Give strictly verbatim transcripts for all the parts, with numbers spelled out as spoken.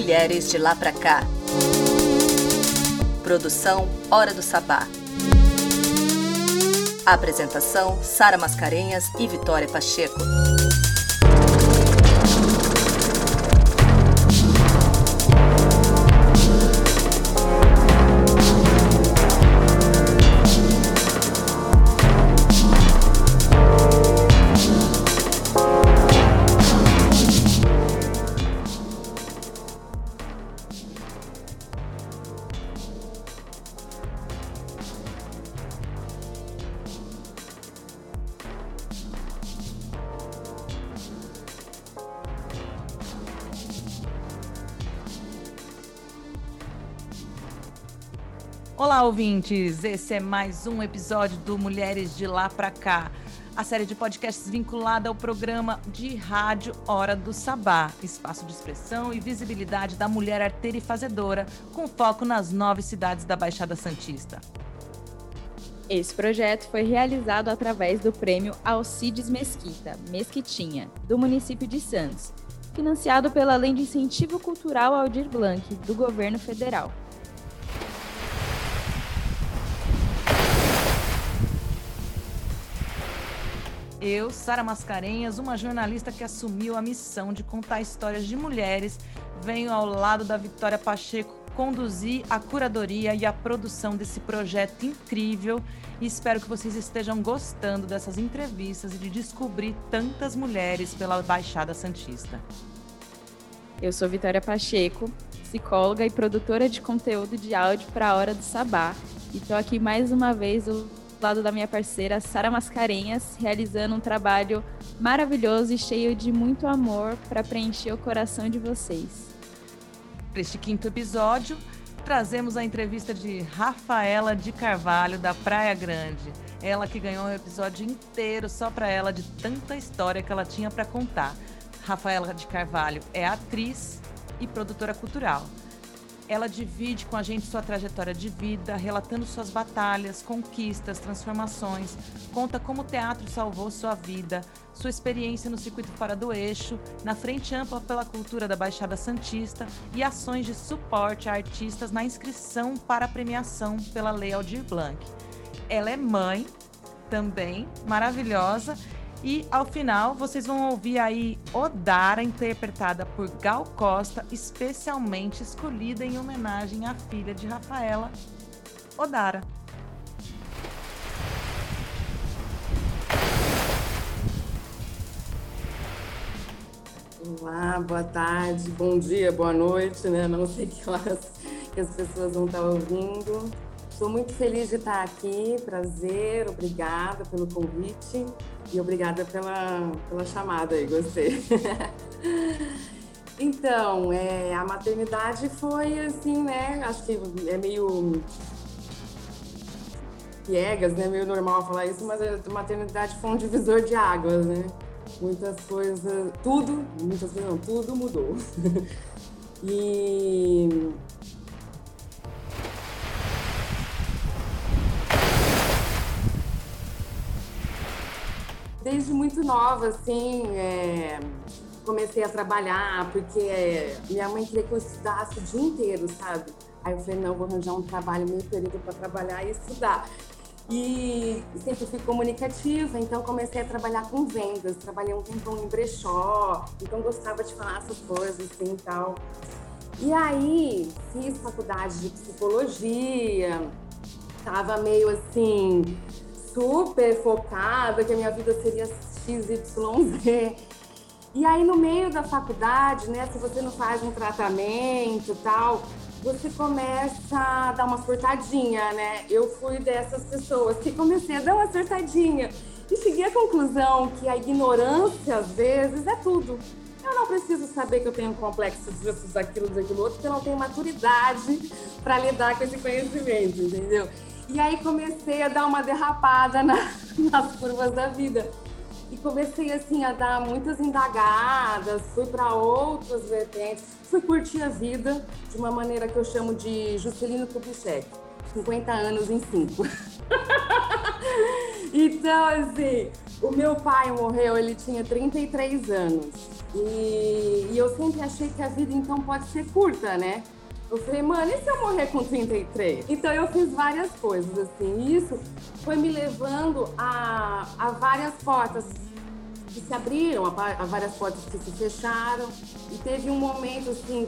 Mulheres de Lá Pra Cá. Produção Hora do Sabá. Apresentação Sara Mascarenhas e Vitória Pacheco. Olá, ouvintes! Esse é mais um episódio do Mulheres de Lá Pra Cá, a série de podcasts vinculada ao programa de rádio Hora do Sabá, espaço de expressão e visibilidade da mulher arteira e fazedora, com foco nas nove cidades da Baixada Santista. Esse projeto foi realizado através do prêmio Alcides Mesquita, Mesquitinha, do município de Santos, financiado pela Lei de Incentivo Cultural Aldir Blanc, do governo federal. Eu, Sara Mascarenhas, uma jornalista que assumiu a missão de contar histórias de mulheres, venho ao lado da Vitória Pacheco conduzir a curadoria e a produção desse projeto incrível e espero que vocês estejam gostando dessas entrevistas e de descobrir tantas mulheres pela Baixada Santista. Eu sou Vitória Pacheco, psicóloga e produtora de conteúdo de áudio para a Hora do Sabá e estou aqui mais uma vez o do lado da minha parceira Sara Mascarenhas, realizando um trabalho maravilhoso e cheio de muito amor para preencher o coração de vocês. Para este quinto episódio, trazemos a entrevista de Rafaela de Carvalho, da Praia Grande. Ela que ganhou um episódio inteiro só para ela, de tanta história que ela tinha para contar. Rafaela de Carvalho é atriz e produtora cultural. Ela divide com a gente sua trajetória de vida, relatando suas batalhas, conquistas, transformações, conta como o teatro salvou sua vida, sua experiência no circuito Fora do Eixo, na Frente Ampla pela Cultura da Baixada Santista e ações de suporte a artistas na inscrição para a premiação pela Lei Aldir Blanc. Ela é mãe, também, maravilhosa, e ao final vocês vão ouvir aí Odara, interpretada por Gal Costa, especialmente escolhida em homenagem à filha de Rafaela, Odara. Olá, boa tarde, bom dia, boa noite, né? Não sei que horas que as pessoas vão estar ouvindo. Estou muito feliz de estar aqui, prazer, obrigada pelo convite e obrigada pela, pela chamada aí, gostei. Então, é, a maternidade foi assim, né, acho que é meio piegas, né, meio normal falar isso, mas a maternidade foi um divisor de águas, né, muitas coisas, tudo, muitas coisas não, tudo mudou. E... Desde muito nova, assim, é, comecei a trabalhar, porque minha mãe queria que eu estudasse o dia inteiro, sabe? Aí eu falei, não, vou arranjar um trabalho meio período para trabalhar e estudar. E sempre fui comunicativa, então comecei a trabalhar com vendas, trabalhei um tempão em brechó, então gostava de falar essas coisas, assim, e tal. E aí, fiz faculdade de psicologia, tava meio assim... super focada, que a minha vida seria X Y Z. E aí, no meio da faculdade, né, se você não faz um tratamento e tal, você começa a dar uma surtadinha, né? Eu fui dessas pessoas que comecei a dar uma surtadinha e cheguei à conclusão que a ignorância, às vezes, é tudo. Eu não preciso saber que eu tenho um complexo disso, daquilo, daquilo outro, porque eu não tenho maturidade para lidar com esse conhecimento, entendeu? E aí comecei a dar uma derrapada na, nas curvas da vida. E comecei, assim, a dar muitas indagadas, fui para outras vertentes, fui curtir a vida de uma maneira que eu chamo de Juscelino Kubitschek, cinquenta anos em cinco. Então, assim, O meu pai morreu, ele tinha trinta e três anos. E, e eu sempre achei que a vida, então, pode ser curta, né? Eu falei, mano, e se eu morrer com trinta e três? Então eu fiz várias coisas, assim. E isso foi me levando a, a várias portas que se abriram, a, a várias portas que se fecharam. E teve um momento, assim,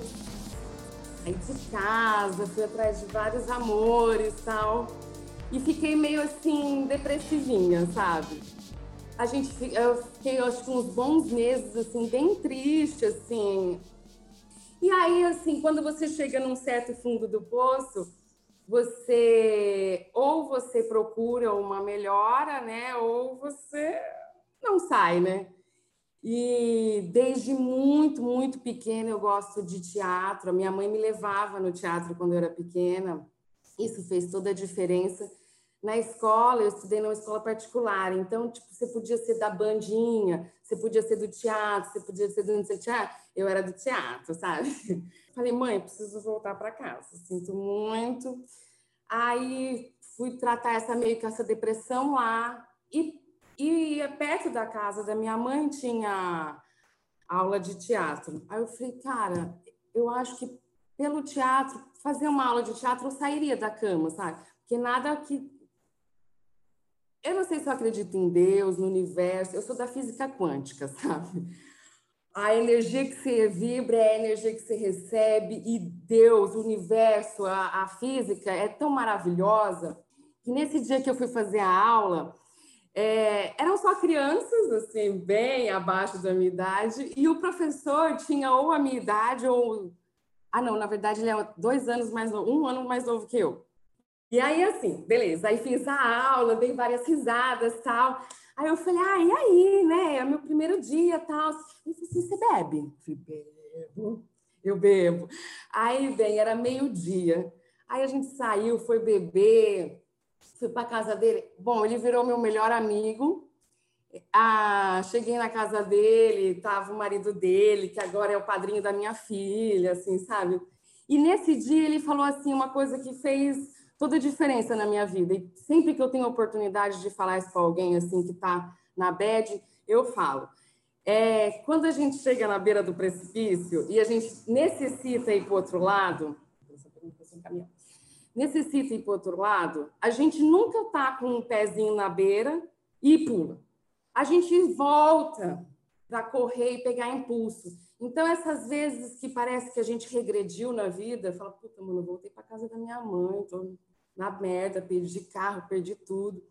aí de casa, fui atrás de vários amores e tal. E fiquei meio, assim, depressivinha, sabe? A gente, eu fiquei, acho que uns bons meses, assim, bem triste, assim. E aí, assim, quando você chega num certo fundo do poço, você ou você procura uma melhora, né? Ou você não sai, né? E desde muito, muito pequena eu gosto de teatro. A minha mãe me levava no teatro quando eu era pequena. Isso fez toda a diferença. Na escola, eu estudei numa escola particular, então, tipo, você podia ser da bandinha, você podia ser do teatro, você podia ser do teatro, eu era do teatro, sabe? Falei, mãe, preciso voltar para casa, sinto muito. Aí fui tratar essa meio que essa depressão lá, e, e perto da casa da minha mãe tinha aula de teatro. Aí eu falei, cara, eu acho que pelo teatro, fazer uma aula de teatro, eu sairia da cama, sabe? Porque nada que... Eu não sei se eu acredito em Deus, no universo, eu sou da física quântica, sabe? A energia que você vibra é a energia que você recebe, e Deus, o universo, a, a física é tão maravilhosa que nesse dia que eu fui fazer a aula, é, eram só crianças, assim, bem abaixo da minha idade, e o professor tinha ou a minha idade ou... Ah, não, na verdade ele é dois anos mais novo, um ano mais novo que eu. E aí, assim, beleza, aí fiz a aula, dei várias risadas, tal. Aí eu falei, ah, e aí, né, é meu primeiro dia, tal. Ele falou assim, você bebe? Eu falei, bebo, eu bebo. Aí, bem, era meio-dia. Aí a gente saiu, foi beber, fui pra casa dele. Bom, ele virou meu melhor amigo. Ah, cheguei na casa dele, tava o marido dele, que agora é o padrinho da minha filha, assim, sabe? E nesse dia ele falou, assim, uma coisa que fez... toda a diferença na minha vida. E sempre que eu tenho a oportunidade de falar isso para alguém assim que está na bad, eu falo. É, quando a gente chega na beira do precipício e a gente necessita ir para o outro lado, necessita ir para o outro lado, a gente nunca está com um pezinho na beira e pula. A gente volta para correr e pegar impulso. Então, essas vezes que parece que a gente regrediu na vida, fala, puta, mano, eu voltei para casa da minha mãe, tô na merda, perdi carro, perdi tudo.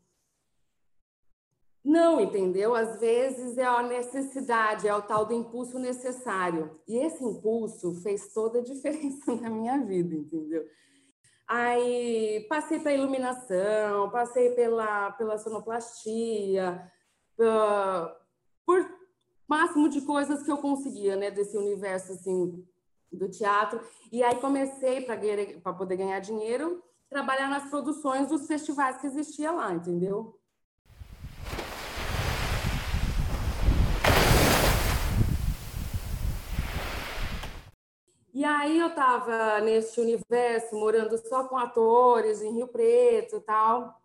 Não, entendeu? Às vezes é a necessidade, é o tal do impulso necessário. E esse impulso fez toda a diferença na minha vida, entendeu? Aí passei pela iluminação, passei pela, pela sonoplastia, pela, por máximo de coisas que eu conseguia, né, desse universo, assim, do teatro. E aí comecei, para poder ganhar dinheiro, trabalhar nas produções dos festivais que existia lá, entendeu? E aí eu estava neste universo, morando só com atores, em Rio Preto e tal,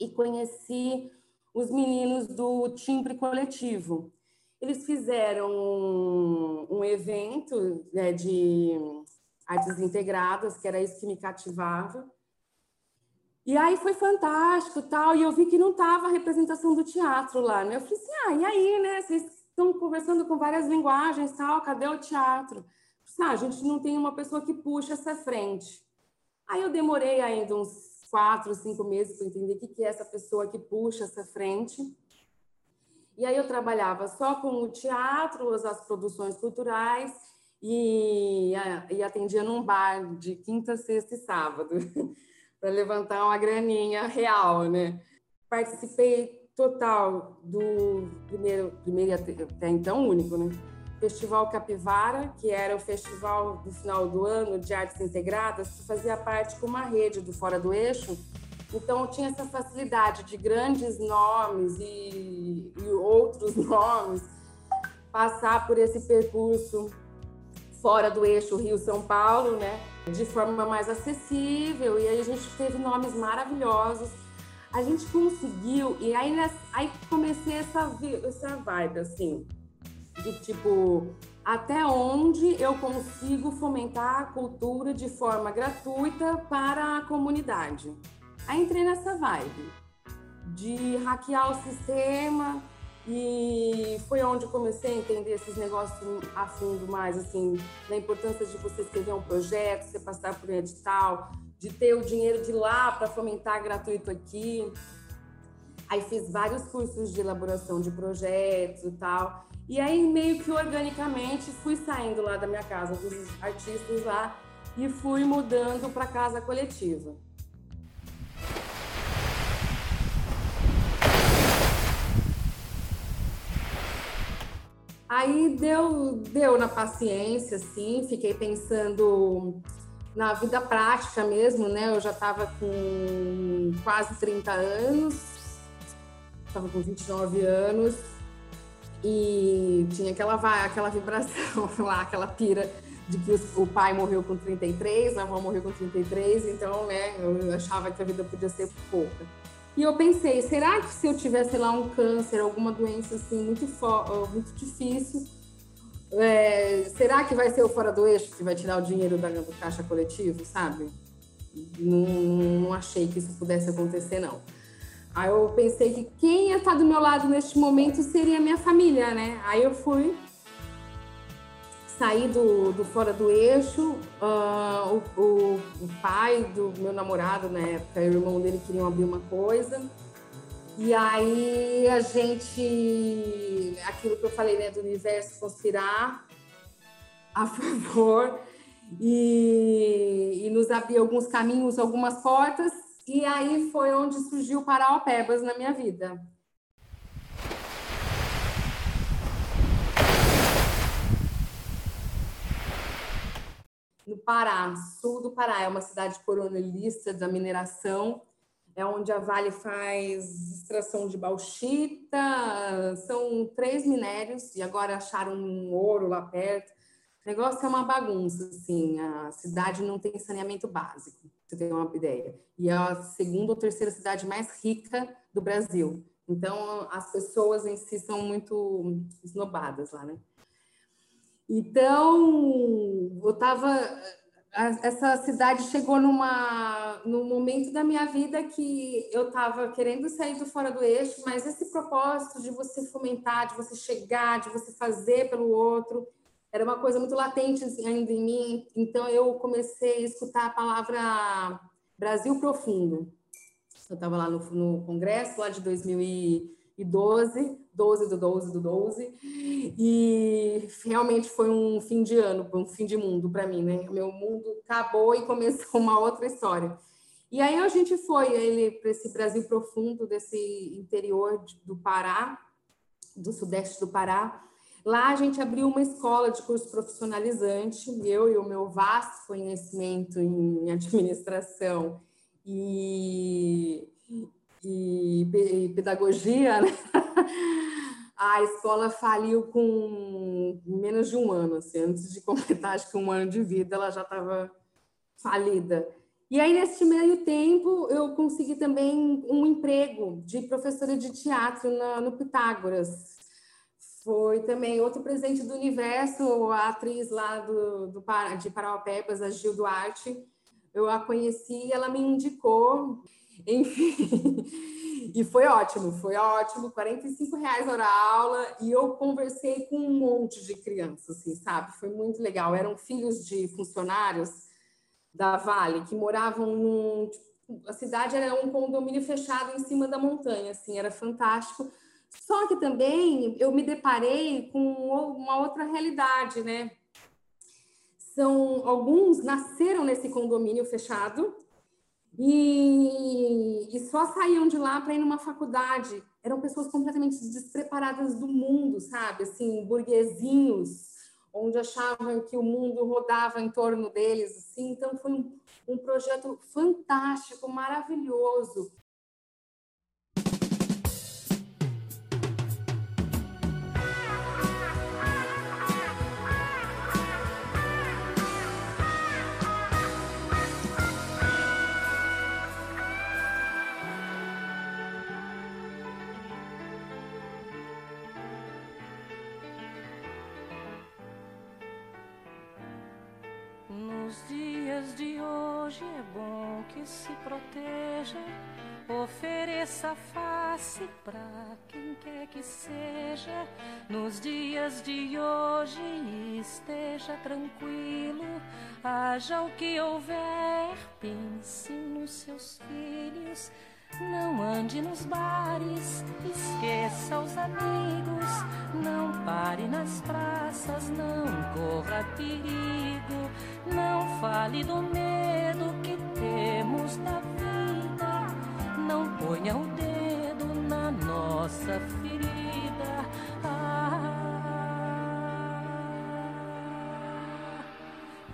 e conheci os meninos do Timbre Coletivo. Eles fizeram um, um evento, né, de artes integradas, que era isso que me cativava. E aí foi fantástico, tal, e eu vi que não estava a representação do teatro lá, né? Eu falei assim, ah, e aí, né? Vocês estão conversando com várias linguagens, tal, cadê o teatro? Ah, a gente não tem uma pessoa que puxa essa frente. Aí eu demorei ainda uns quatro, cinco meses para entender o que, que é essa pessoa que puxa essa frente. E aí eu trabalhava só com o teatro, as produções culturais, e, e atendia num bar de quinta, sexta e sábado, para levantar uma graninha real, né? Participei total do primeiro, primeiro até então único, né? Festival Capivara, que era o festival do final do ano de artes integradas, que fazia parte com uma rede do Fora do Eixo. Então, tinha essa facilidade de grandes nomes e, e outros nomes passar por esse percurso fora do eixo Rio-São Paulo, né? De forma mais acessível. E aí a gente teve nomes maravilhosos. a gente conseguiu, e aí, aí comecei essa, essa vibe, assim, de tipo, até onde eu consigo fomentar a cultura de forma gratuita para a comunidade. Aí entrei nessa vibe de hackear o sistema, e foi onde eu comecei a entender esses negócios a fundo mais, assim, da importância de você escrever um projeto, você passar por um edital, de ter o dinheiro de lá para fomentar gratuito aqui. Aí fiz vários cursos de elaboração de projetos e tal. E aí meio que organicamente fui saindo lá da minha casa, dos artistas lá, e fui mudando para casa coletiva. Aí deu, deu na paciência, assim, fiquei pensando na vida prática mesmo, né? Eu já estava com quase trinta anos, estava com vinte e nove anos e tinha aquela, aquela vibração lá, aquela pira de que o pai morreu com trinta e três, a avó morreu com trinta e três, então, né, eu achava que a vida podia ser pouca. E eu pensei, será que se eu tivesse lá um câncer, alguma doença assim muito, fo- muito difícil, é, será que vai ser o Fora do Eixo que vai tirar o dinheiro da do caixa coletivo, sabe? Não, não achei que isso pudesse acontecer, não. Aí eu pensei que quem ia estar do meu lado neste momento seria a minha família, né? Aí eu fui, saí do, do Fora do Eixo, uh, o, o, o pai do meu namorado, na época, e o irmão dele queriam abrir uma coisa. E aí a gente, aquilo que eu falei, né, do universo conspirar a favor e, e nos abrir alguns caminhos, algumas portas. E aí foi onde surgiu o Parauapebas na minha vida. No Pará, sul do Pará, é uma cidade coronelista da mineração, é onde a Vale faz extração de bauxita, são três minérios e agora acharam um ouro lá perto. O negócio é uma bagunça, assim, a cidade não tem saneamento básico, pra você ter uma ideia. E é a segunda ou terceira cidade mais rica do Brasil. Então, as pessoas em si são muito esnobadas lá, né? Então, eu tava, essa cidade chegou numa, num momento da minha vida que eu estava querendo sair do Fora do Eixo, mas esse propósito de você fomentar, de você chegar, de você fazer pelo outro, era uma coisa muito latente ainda em mim. Então, eu comecei a escutar a palavra Brasil Profundo. Eu estava lá no, no congresso, lá de dois mil e doze, doze do doze do doze, e realmente foi um fim de ano, um fim de mundo para mim, né? O meu mundo acabou e começou uma outra história. E aí a gente foi para esse Brasil profundo, desse interior do Pará, do sudeste do Pará. Lá a gente abriu uma escola de curso profissionalizante, eu e o meu vasto conhecimento em administração e... e pedagogia, né? A escola faliu com menos de um ano, assim, antes de completar, acho que um ano de vida, ela já estava falida. E aí, nesse meio tempo, eu consegui também um emprego de professora de teatro na, no Pitágoras. Foi também outro presente do universo, a atriz lá do, do, de Parauapebas, a Gil Duarte, eu a conheci, ela me indicou. Enfim, e foi ótimo, foi ótimo, quarenta e cinco reais hora aula, e eu conversei com um monte de crianças, assim, sabe? Foi muito legal, eram filhos de funcionários da Vale, que moravam num... Tipo, a cidade era um condomínio fechado em cima da montanha, assim, era fantástico. Só que também eu me deparei com uma outra realidade, né? São... Alguns nasceram nesse condomínio fechado, E, e só saíam de lá para ir numa faculdade. Eram pessoas completamente despreparadas do mundo, sabe? Assim, burguesinhos, onde achavam que o mundo rodava em torno deles. Assim. Então, foi um, um projeto fantástico, maravilhoso. Nos dias de hoje é bom que se proteja, ofereça a face pra quem quer que seja. Nos dias de hoje esteja tranquilo, haja o que houver, pense nos seus filhos. Não ande nos bares, esqueça os amigos, não pare nas praças, não corra perigo. Não fale do medo que temos da vida, não ponha o dedo na nossa ferida. Ah,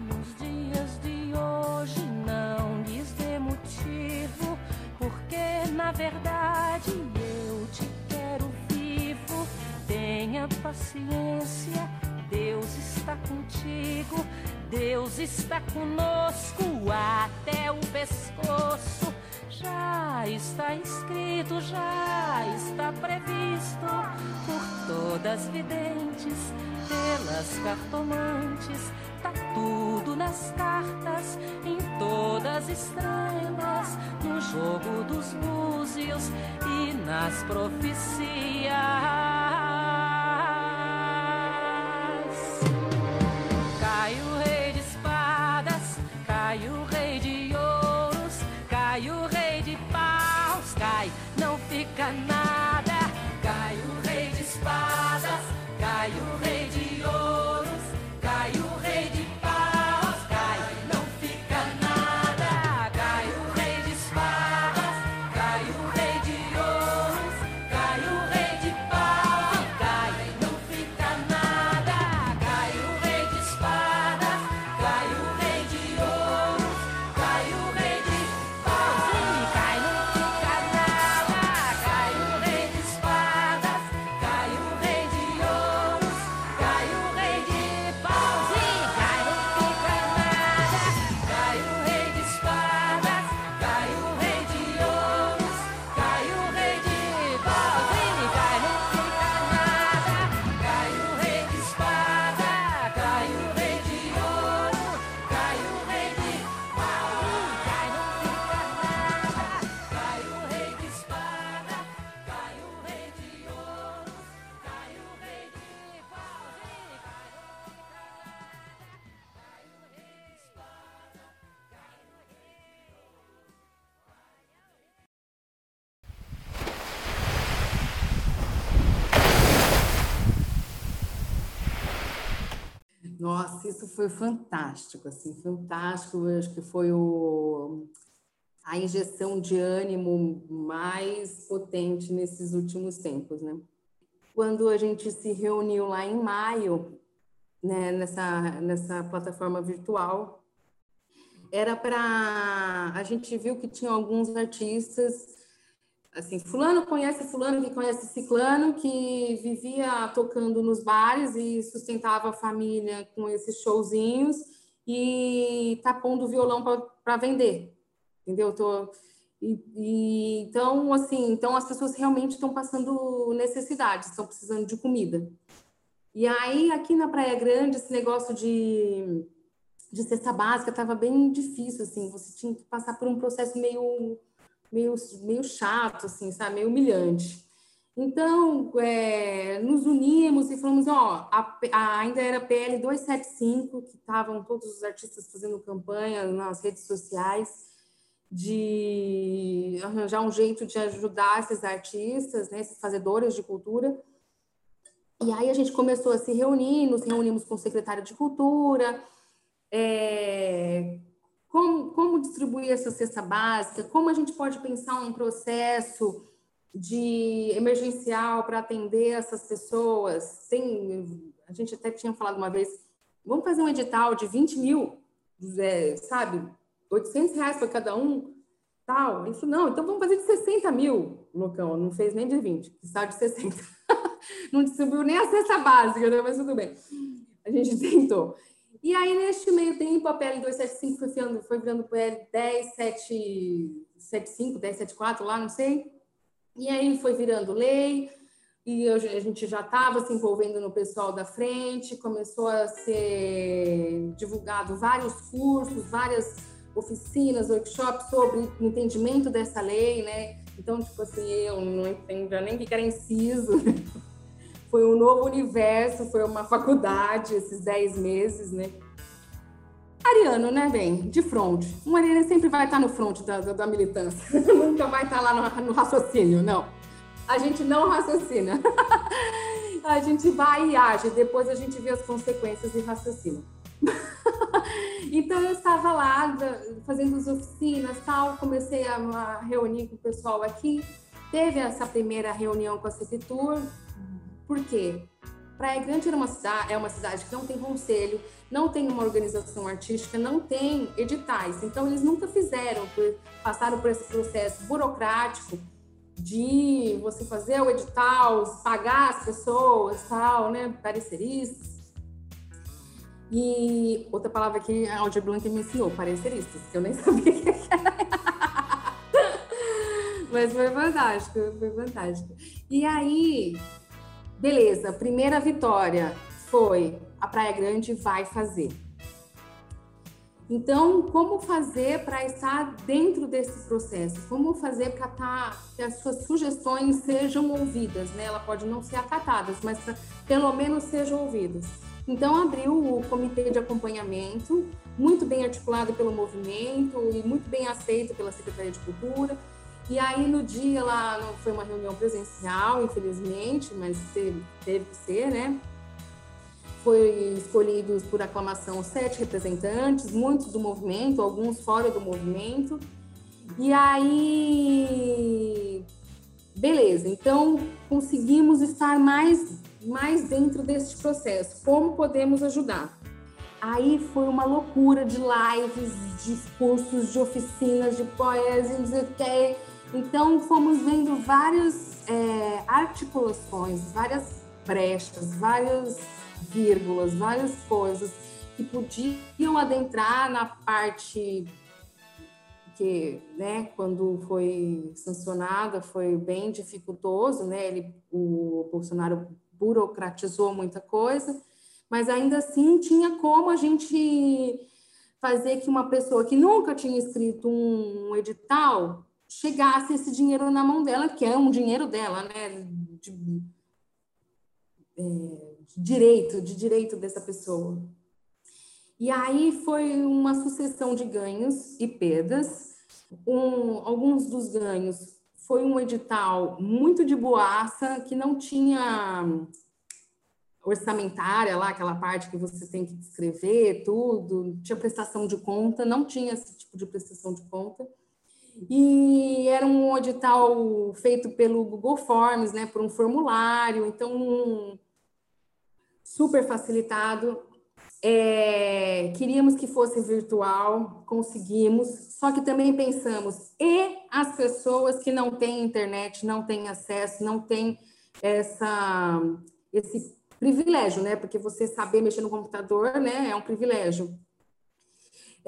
nos dias de hoje não lhes dê motivo, porque na verdade eu te quero vivo. Tenha paciência, Deus está contigo, Deus está conosco até o pescoço. Já está escrito, já está previsto, por todas videntes, pelas cartomantes. Tá tudo nas cartas, em todas estrelas, no jogo dos búzios e nas profecias. Cai o rei de espadas, cai o rei de ouros, cai o rei de paus, cai, não fica nada. Cai o rei de espadas, cai o rei de ouros, cai o rei de paus, cai, não fica nada. Cai o rei de espadas, cai o rei de ouros, cai o rei de paus, cai, não fica nada. Cai o rei de espadas, cai o rei de ouros, cai o rei de paus, cai, não fica nada. Cai o rei de espadas, cai o rei de ouros, cai o rei de paus. Cai o rei de espadas, cai o rei de ouros, cai o rei de paus, cai, não fica nada. Cai o rei de espada, cai o rei de ouro, cai o rei de paus, cai, não fica nada. Cai o rei de espada, cai o rei de ouros, cai o rei de paus, cai, não fica nada. Cai o rei de espada, cai o rei de ouros, cai o rei de... Nossa, isso foi fantástico, assim, fantástico. Eu acho que foi o, a injeção de ânimo mais potente nesses últimos tempos, né? Quando a gente se reuniu lá em maio, né, nessa, nessa plataforma virtual, era para... A gente viu que tinha alguns artistas, assim, fulano conhece fulano que conhece ciclano, que vivia tocando nos bares e sustentava a família com esses showzinhos e tá pondo violão para vender, entendeu? Tô, e, e, então, assim, então as pessoas realmente estão passando necessidades, estão precisando de comida. E aí, aqui na Praia Grande, esse negócio de, de cesta básica estava bem difícil, assim, você tinha que passar por um processo meio... Meio, meio chato, assim, sabe? Meio humilhante. Então, é, nos unimos e falamos, ó, a, a, ainda era P L duzentos e setenta e cinco, que estavam todos os artistas fazendo campanha nas redes sociais de arranjar um jeito de ajudar esses artistas, né, esses fazedores de cultura. E aí a gente começou a se reunir, nos reunimos com o secretário de Cultura, é... Como, como distribuir essa cesta básica, como a gente pode pensar um processo de emergencial para atender essas pessoas. Tem, a gente até tinha falado uma vez, vamos fazer um edital de vinte mil, é, sabe, oitocentos reais para cada um, tal. Isso não, então vamos fazer de sessenta mil, loucão, não fez nem de vinte, só de sessenta. Não distribuiu nem a cesta básica, né? Mas tudo bem, a gente tentou. E aí, neste meio tempo, a P L duzentos e setenta e cinco foi virando, foi virando P L dez mil setecentos e setenta e cinco, dez mil setecentos e setenta e quatro, lá, não sei. E aí foi virando lei, e a gente já estava se envolvendo no pessoal da frente, começou a ser divulgado vários cursos, várias oficinas, workshops sobre entendimento dessa lei, né? Então, tipo assim, eu não entendo nem o que era inciso. Foi um novo universo, foi uma faculdade esses dez meses, né? Ariano, né, bem, de front. Um ariano sempre vai estar no front da, da, da militância. Nunca vai estar lá no, no raciocínio, não. A gente não raciocina. A gente vai e age, depois a gente vê as consequências e raciocina. Então, eu estava lá fazendo as oficinas, tal, comecei a reunir com o pessoal aqui. Teve essa primeira reunião com a CECITUR. Por quê? Praia Grande era uma cidade, é uma cidade que não tem conselho, não tem uma organização artística, não tem editais. Então, eles nunca fizeram, passaram por esse processo burocrático de você fazer o edital, pagar as pessoas, tal, né, pareceristas. E outra palavra que a Aldir Blanc me ensinou, pareceristas, que eu nem sabia o que era. Mas foi fantástico, foi fantástico. E aí... Beleza, primeira vitória foi a Praia Grande vai fazer. Então, como fazer para estar dentro desses processos? Como fazer para tá, que as suas sugestões sejam ouvidas? Né? Ela pode não ser acatadas, mas pra, pelo menos sejam ouvidas. Então, abriu o comitê de acompanhamento, muito bem articulado pelo movimento e muito bem aceito pela Secretaria de Cultura. E aí, no dia lá, não foi uma reunião presencial, infelizmente, mas teve, teve que ser, né? Foi escolhidos por aclamação sete representantes, muitos do movimento, alguns fora do movimento. E aí, beleza, então conseguimos estar mais, mais dentro deste processo. Como podemos ajudar? Aí foi uma loucura de lives, de cursos, de oficinas, de poesia, não sei o quê. Então, fomos vendo várias é, articulações, várias brechas, várias vírgulas, várias coisas que podiam adentrar na parte que, né, quando foi sancionada, foi bem dificultoso, né? Ele, o Bolsonaro burocratizou muita coisa, mas ainda assim tinha como a gente fazer que uma pessoa que nunca tinha escrito um edital chegasse esse dinheiro na mão dela, que é um dinheiro dela, né? De, é, de direito, de direito dessa pessoa. E aí foi uma sucessão de ganhos e perdas. Um, alguns dos ganhos foi um edital muito de boaça, que não tinha orçamentária lá, aquela parte que você tem que descrever tudo, tinha prestação de conta, não tinha esse tipo de prestação de conta. E era um edital feito pelo Google Forms, né, por um formulário, então um super facilitado. É, queríamos que fosse virtual, conseguimos, só que também pensamos, e as pessoas que não têm internet, não têm acesso, não têm essa, esse privilégio, né, porque você saber mexer no computador, né, é um privilégio.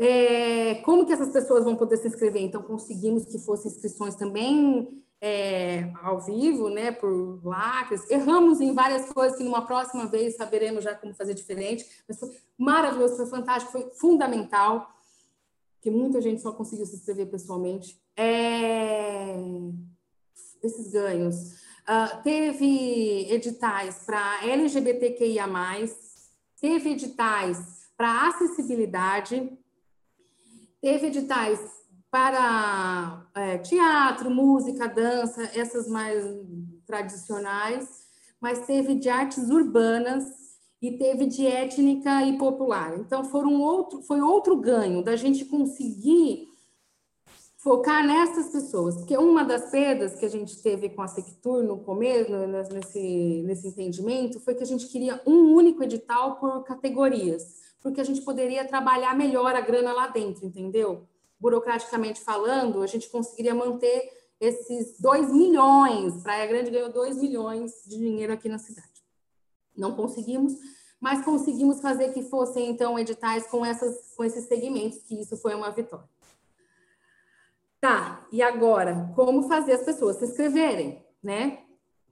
É, como que essas pessoas vão poder se inscrever? Então, conseguimos que fossem inscrições também é, ao vivo, né, por lacres. Erramos em várias coisas que numa próxima vez saberemos já como fazer diferente, mas foi maravilhoso, foi fantástico, foi fundamental, que muita gente só conseguiu se inscrever pessoalmente. É, esses ganhos. Uh, teve editais para L G B T Q I A mais, teve editais para acessibilidade, teve editais para é, teatro, música, dança, essas mais tradicionais, mas teve de artes urbanas e teve de étnica e popular. Então, foram outro, foi outro ganho da gente conseguir focar nessas pessoas, porque uma das perdas que a gente teve com a Sectur no começo, nesse, nesse entendimento, foi que a gente queria um único edital por categorias, porque a gente poderia trabalhar melhor a grana lá dentro, entendeu? Burocraticamente falando, a gente conseguiria manter esses dois milhões, Praia Grande ganhou dois milhões de dinheiro aqui na cidade. Não conseguimos, mas conseguimos fazer que fossem, então, editais com, essas, com esses segmentos, que isso foi uma vitória. Tá, e agora, como fazer as pessoas se inscreverem, né?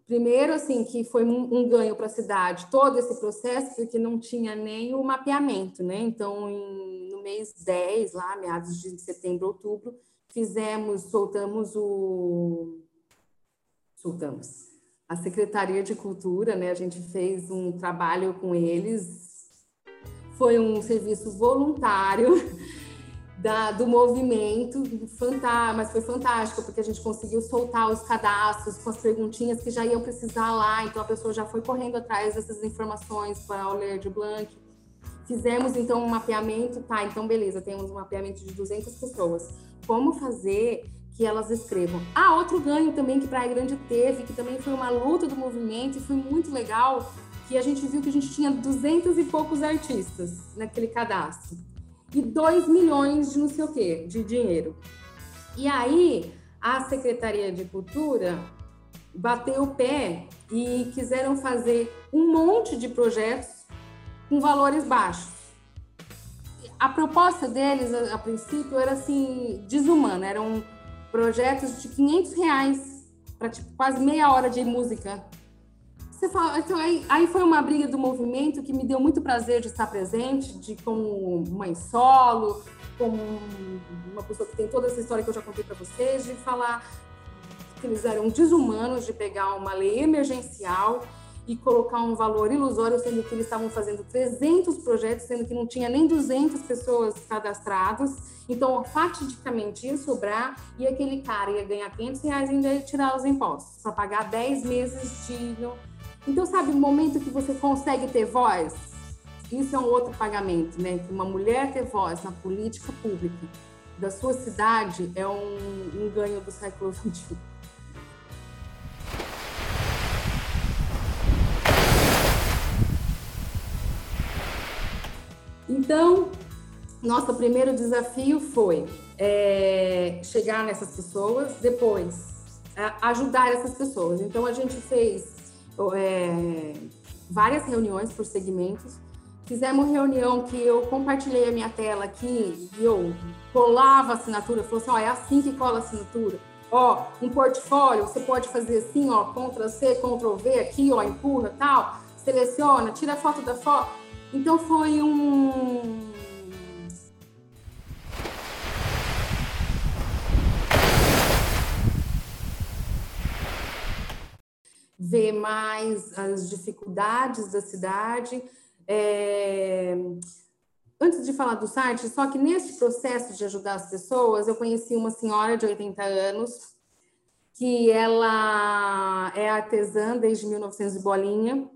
Primeiro, assim, que foi um ganho para a cidade todo esse processo, porque não tinha nem o mapeamento, né? Então, em, no mês dez, lá, meados de setembro, outubro, fizemos, soltamos o... soltamos a Secretaria de Cultura, né? A gente fez um trabalho com eles, foi um serviço voluntário da, do movimento, mas foi fantástico, porque a gente conseguiu soltar os cadastros com as perguntinhas que já iam precisar lá, então a pessoa já foi correndo atrás dessas informações para o Lerde Blanc. Fizemos, então, um mapeamento, tá, então beleza, temos um mapeamento de duzentas pessoas. Como fazer que elas escrevam? Ah, outro ganho também que Praia Grande teve, que também foi uma luta do movimento e foi muito legal, que a gente viu que a gente tinha duzentos e poucos artistas naquele cadastro e dois milhões de não sei o quê, de dinheiro. E aí, a Secretaria de Cultura bateu o pé e quiseram fazer um monte de projetos com valores baixos. A proposta deles, a, a princípio, era assim, desumana, eram projetos de quinhentos reais para tipo, quase meia hora de música. Você fala, então, aí, aí foi uma briga do movimento que me deu muito prazer de estar presente, de como mãe solo, como uma pessoa que tem toda essa história que eu já contei para vocês, de falar que eles eram desumanos de pegar uma lei emergencial e colocar um valor ilusório, sendo que eles estavam fazendo trezentos projetos, sendo que não tinha nem duzentas pessoas cadastradas. Então, fatidicamente, ia sobrar e aquele cara ia ganhar quinhentos reais e ainda ia tirar os impostos, para pagar dez meses de... Então, sabe, o momento que você consegue ter voz? Isso é um outro pagamento, né? Uma mulher ter voz na política pública da sua cidade é um, um ganho do século vinte e um. Então, nosso primeiro desafio foi é, chegar nessas pessoas, depois é, ajudar essas pessoas. Então, a gente fez é, várias reuniões por segmentos. Fizemos reunião que eu compartilhei a minha tela aqui e eu colava a assinatura, falou assim, ó, é assim que cola a assinatura. Ó, um portfólio, você pode fazer assim, ó, control C, control V aqui, ó, empurra, tal, seleciona, tira a foto da foto. Então, foi um... ver mais as dificuldades da cidade. É... Antes de falar do site, só que nesse processo de ajudar as pessoas, eu conheci uma senhora de oitenta anos, que ela é artesã desde mil e novecentos e bolinha,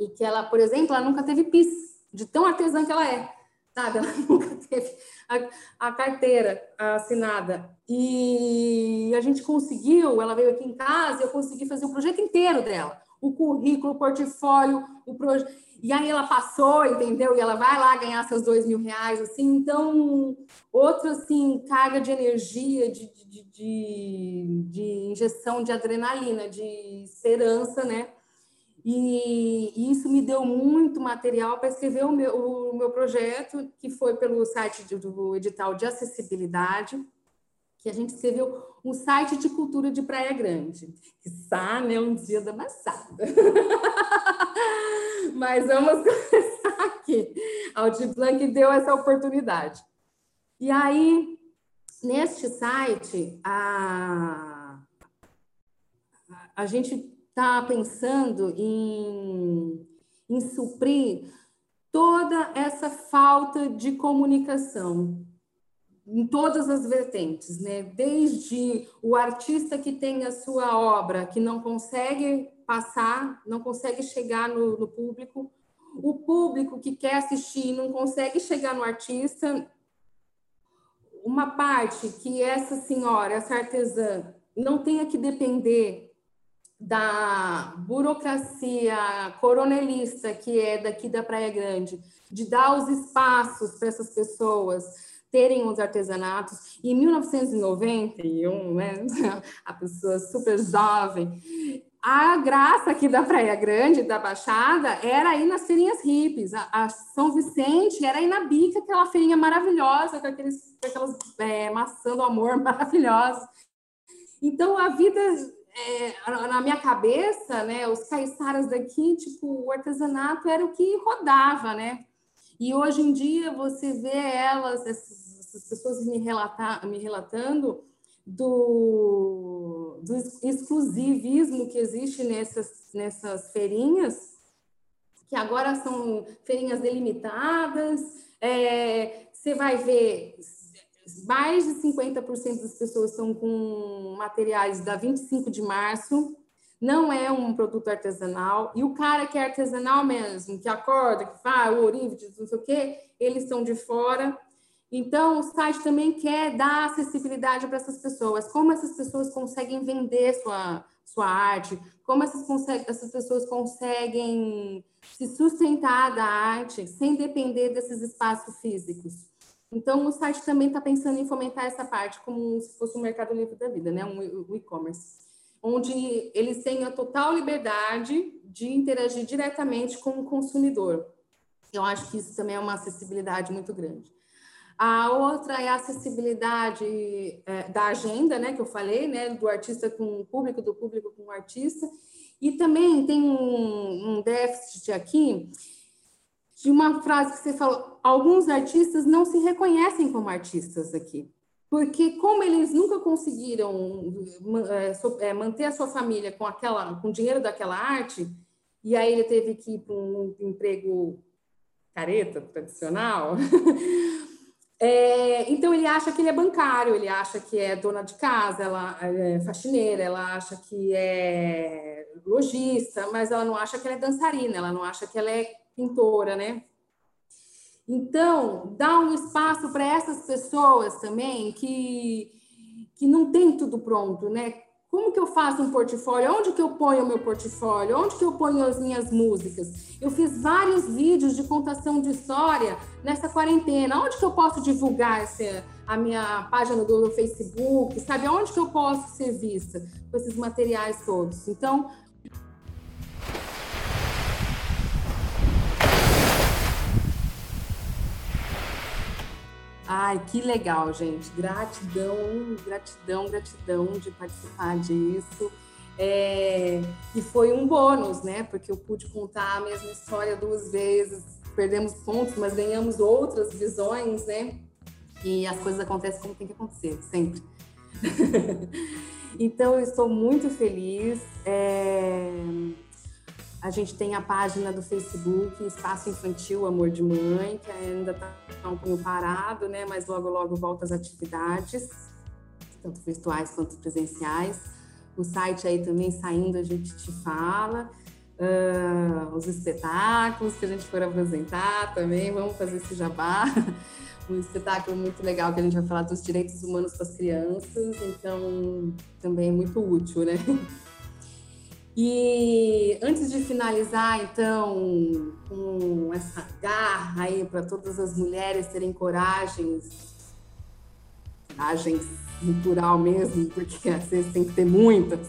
e que ela, por exemplo, ela nunca teve P I S, de tão artesã que ela é, sabe? Ela nunca teve a, a carteira assinada. E a gente conseguiu, ela veio aqui em casa, eu consegui fazer o projeto inteiro dela, o currículo, o portfólio, o projeto. E aí ela passou, entendeu? E ela vai lá ganhar seus dois mil reais, assim. Então, outra, assim, carga de energia, de, de, de, de injeção de adrenalina, de esperança, né? E, e isso me deu muito material para escrever o meu, o meu projeto, que foi pelo site de, do edital de acessibilidade, que a gente escreveu um site de cultura de Praia Grande. Que está, né, um dia da Baixada. Mas vamos começar aqui. Aldir Blanc deu essa oportunidade. E aí, neste site, a, a gente... está pensando em, em suprir toda essa falta de comunicação em todas as vertentes, né? Desde o artista que tem a sua obra, que não consegue passar, não consegue chegar no, no público, o público que quer assistir não consegue chegar no artista, uma parte que essa senhora, essa artesã, não tenha que depender da burocracia coronelista, que é daqui da Praia Grande, de dar os espaços para essas pessoas terem os artesanatos. Em mil novecentos e noventa e um, né, a pessoa super jovem, a graça aqui da Praia Grande, da Baixada, era ir nas feirinhas hippies. A, a São Vicente era ir na bica, aquela feirinha maravilhosa, com, aqueles, com aquelas é, maçã do amor maravilhosas. Então, a vida... é, na minha cabeça, né, os caiçaras daqui, tipo, o artesanato era o que rodava, né? E hoje em dia você vê elas, essas, essas pessoas me, relatar, me relatando do, do exclusivismo que existe nessas, nessas feirinhas, que agora são feirinhas delimitadas. É, você vai ver, mais de cinquenta por cento das pessoas são com materiais da vinte e cinco de março, não é um produto artesanal, e o cara que é artesanal mesmo, que acorda, que faz o orífice, não sei o quê, eles são de fora. Então, o site também quer dar acessibilidade para essas pessoas, como essas pessoas conseguem vender sua, sua arte, como essas, essas pessoas conseguem se sustentar da arte sem depender desses espaços físicos. Então, o site também está pensando em fomentar essa parte como se fosse um mercado livre da vida, né? Um e-commerce, onde eles têm a total liberdade de interagir diretamente com o consumidor. Eu acho que isso também é uma acessibilidade muito grande. A outra é a acessibilidade é, da agenda, né, que eu falei, né, do artista com o público, do público com o artista. E também tem um, um déficit aqui de uma frase que você falou, alguns artistas não se reconhecem como artistas aqui, porque como eles nunca conseguiram manter a sua família com, aquela, com o dinheiro daquela arte, e aí ele teve que ir para um emprego careta, tradicional, é, então ele acha que ele é bancário, ele acha que é dona de casa, ela é faxineira, ela acha que é lojista, mas ela não acha que ela é dançarina, ela não acha que ela é pintora, né? Então, dá um espaço para essas pessoas também que, que não tem tudo pronto, né? Como que eu faço um portfólio? Onde que eu ponho o meu portfólio? Onde que eu ponho as minhas músicas? Eu fiz vários vídeos de contação de história nessa quarentena. Onde que eu posso divulgar essa, a minha página do, do Facebook? Sabe? Onde que eu posso ser vista com esses materiais todos? Então... Ai, que legal, gente. Gratidão, gratidão, gratidão de participar disso. É... E foi um bônus, né? Porque eu pude contar a mesma história duas vezes. Perdemos pontos, mas ganhamos outras visões, né? E as coisas acontecem como tem que acontecer, sempre. Então, eu estou muito feliz. É... A gente tem a página do Facebook, Espaço Infantil Amor de Mãe, que ainda está um pouco parado, né? Mas logo, logo volta as atividades, tanto virtuais quanto presenciais. O site aí também, saindo, a gente te fala. Uh, os espetáculos que a gente for apresentar também, vamos fazer esse jabá. Um espetáculo muito legal que a gente vai falar dos direitos humanos para as crianças, então também é muito útil, né? E antes de finalizar, então, com essa garra aí para todas as mulheres terem coragem, coragem no plural mesmo, porque às vezes tem que ter muitas.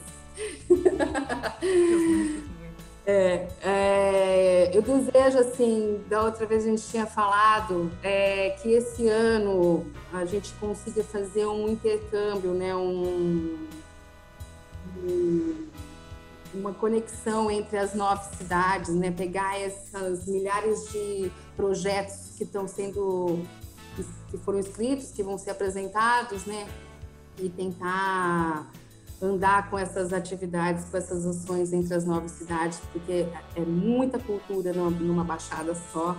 É, é, eu desejo, assim, da outra vez a gente tinha falado, é, que esse ano a gente consiga fazer um intercâmbio, né, um... um uma conexão entre as nove cidades, né? Pegar essas milhares de projetos que estão sendo, que foram escritos, que vão ser apresentados, né? E tentar andar com essas atividades, com essas ações entre as nove cidades, porque é muita cultura numa baixada só,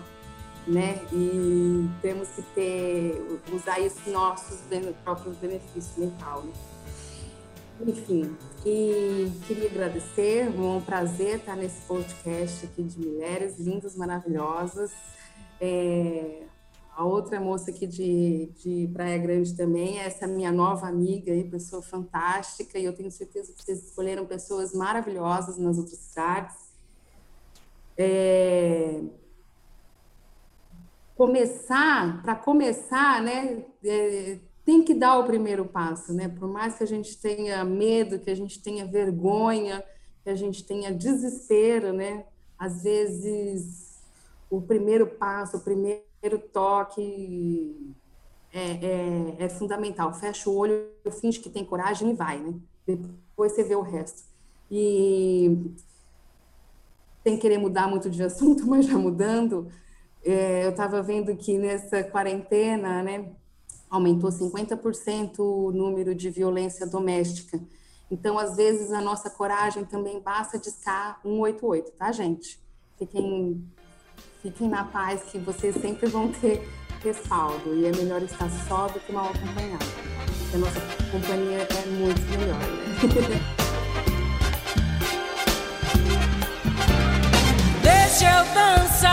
né? E temos que ter, usar esses nossos próprios benefícios mental, né? Enfim, e queria agradecer, foi um prazer estar nesse podcast aqui de mulheres lindas, maravilhosas. É, a outra moça aqui de, de Praia Grande também, essa minha nova amiga, aí, pessoa fantástica, e eu tenho certeza que vocês escolheram pessoas maravilhosas nas outras cidades. É, começar, para começar, né? É, tem que dar o primeiro passo, né? Por mais que a gente tenha medo, que a gente tenha vergonha, que a gente tenha desespero, né? Às vezes, o primeiro passo, o primeiro toque é, é, é fundamental. Fecha o olho, finge que tem coragem e vai, né? depois você vê o resto. E sem querer mudar muito de assunto, mas já mudando, é, eu estava vendo que nessa quarentena, né, aumentou cinquenta por cento o número de violência doméstica. Então, às vezes, a nossa coragem também basta discar um oito oito, tá, gente? Fiquem, fiquem na paz, que vocês sempre vão ter respaldo. E é melhor estar só do que mal acompanhado. Porque a nossa companhia é muito melhor, né? Deixa eu dançar.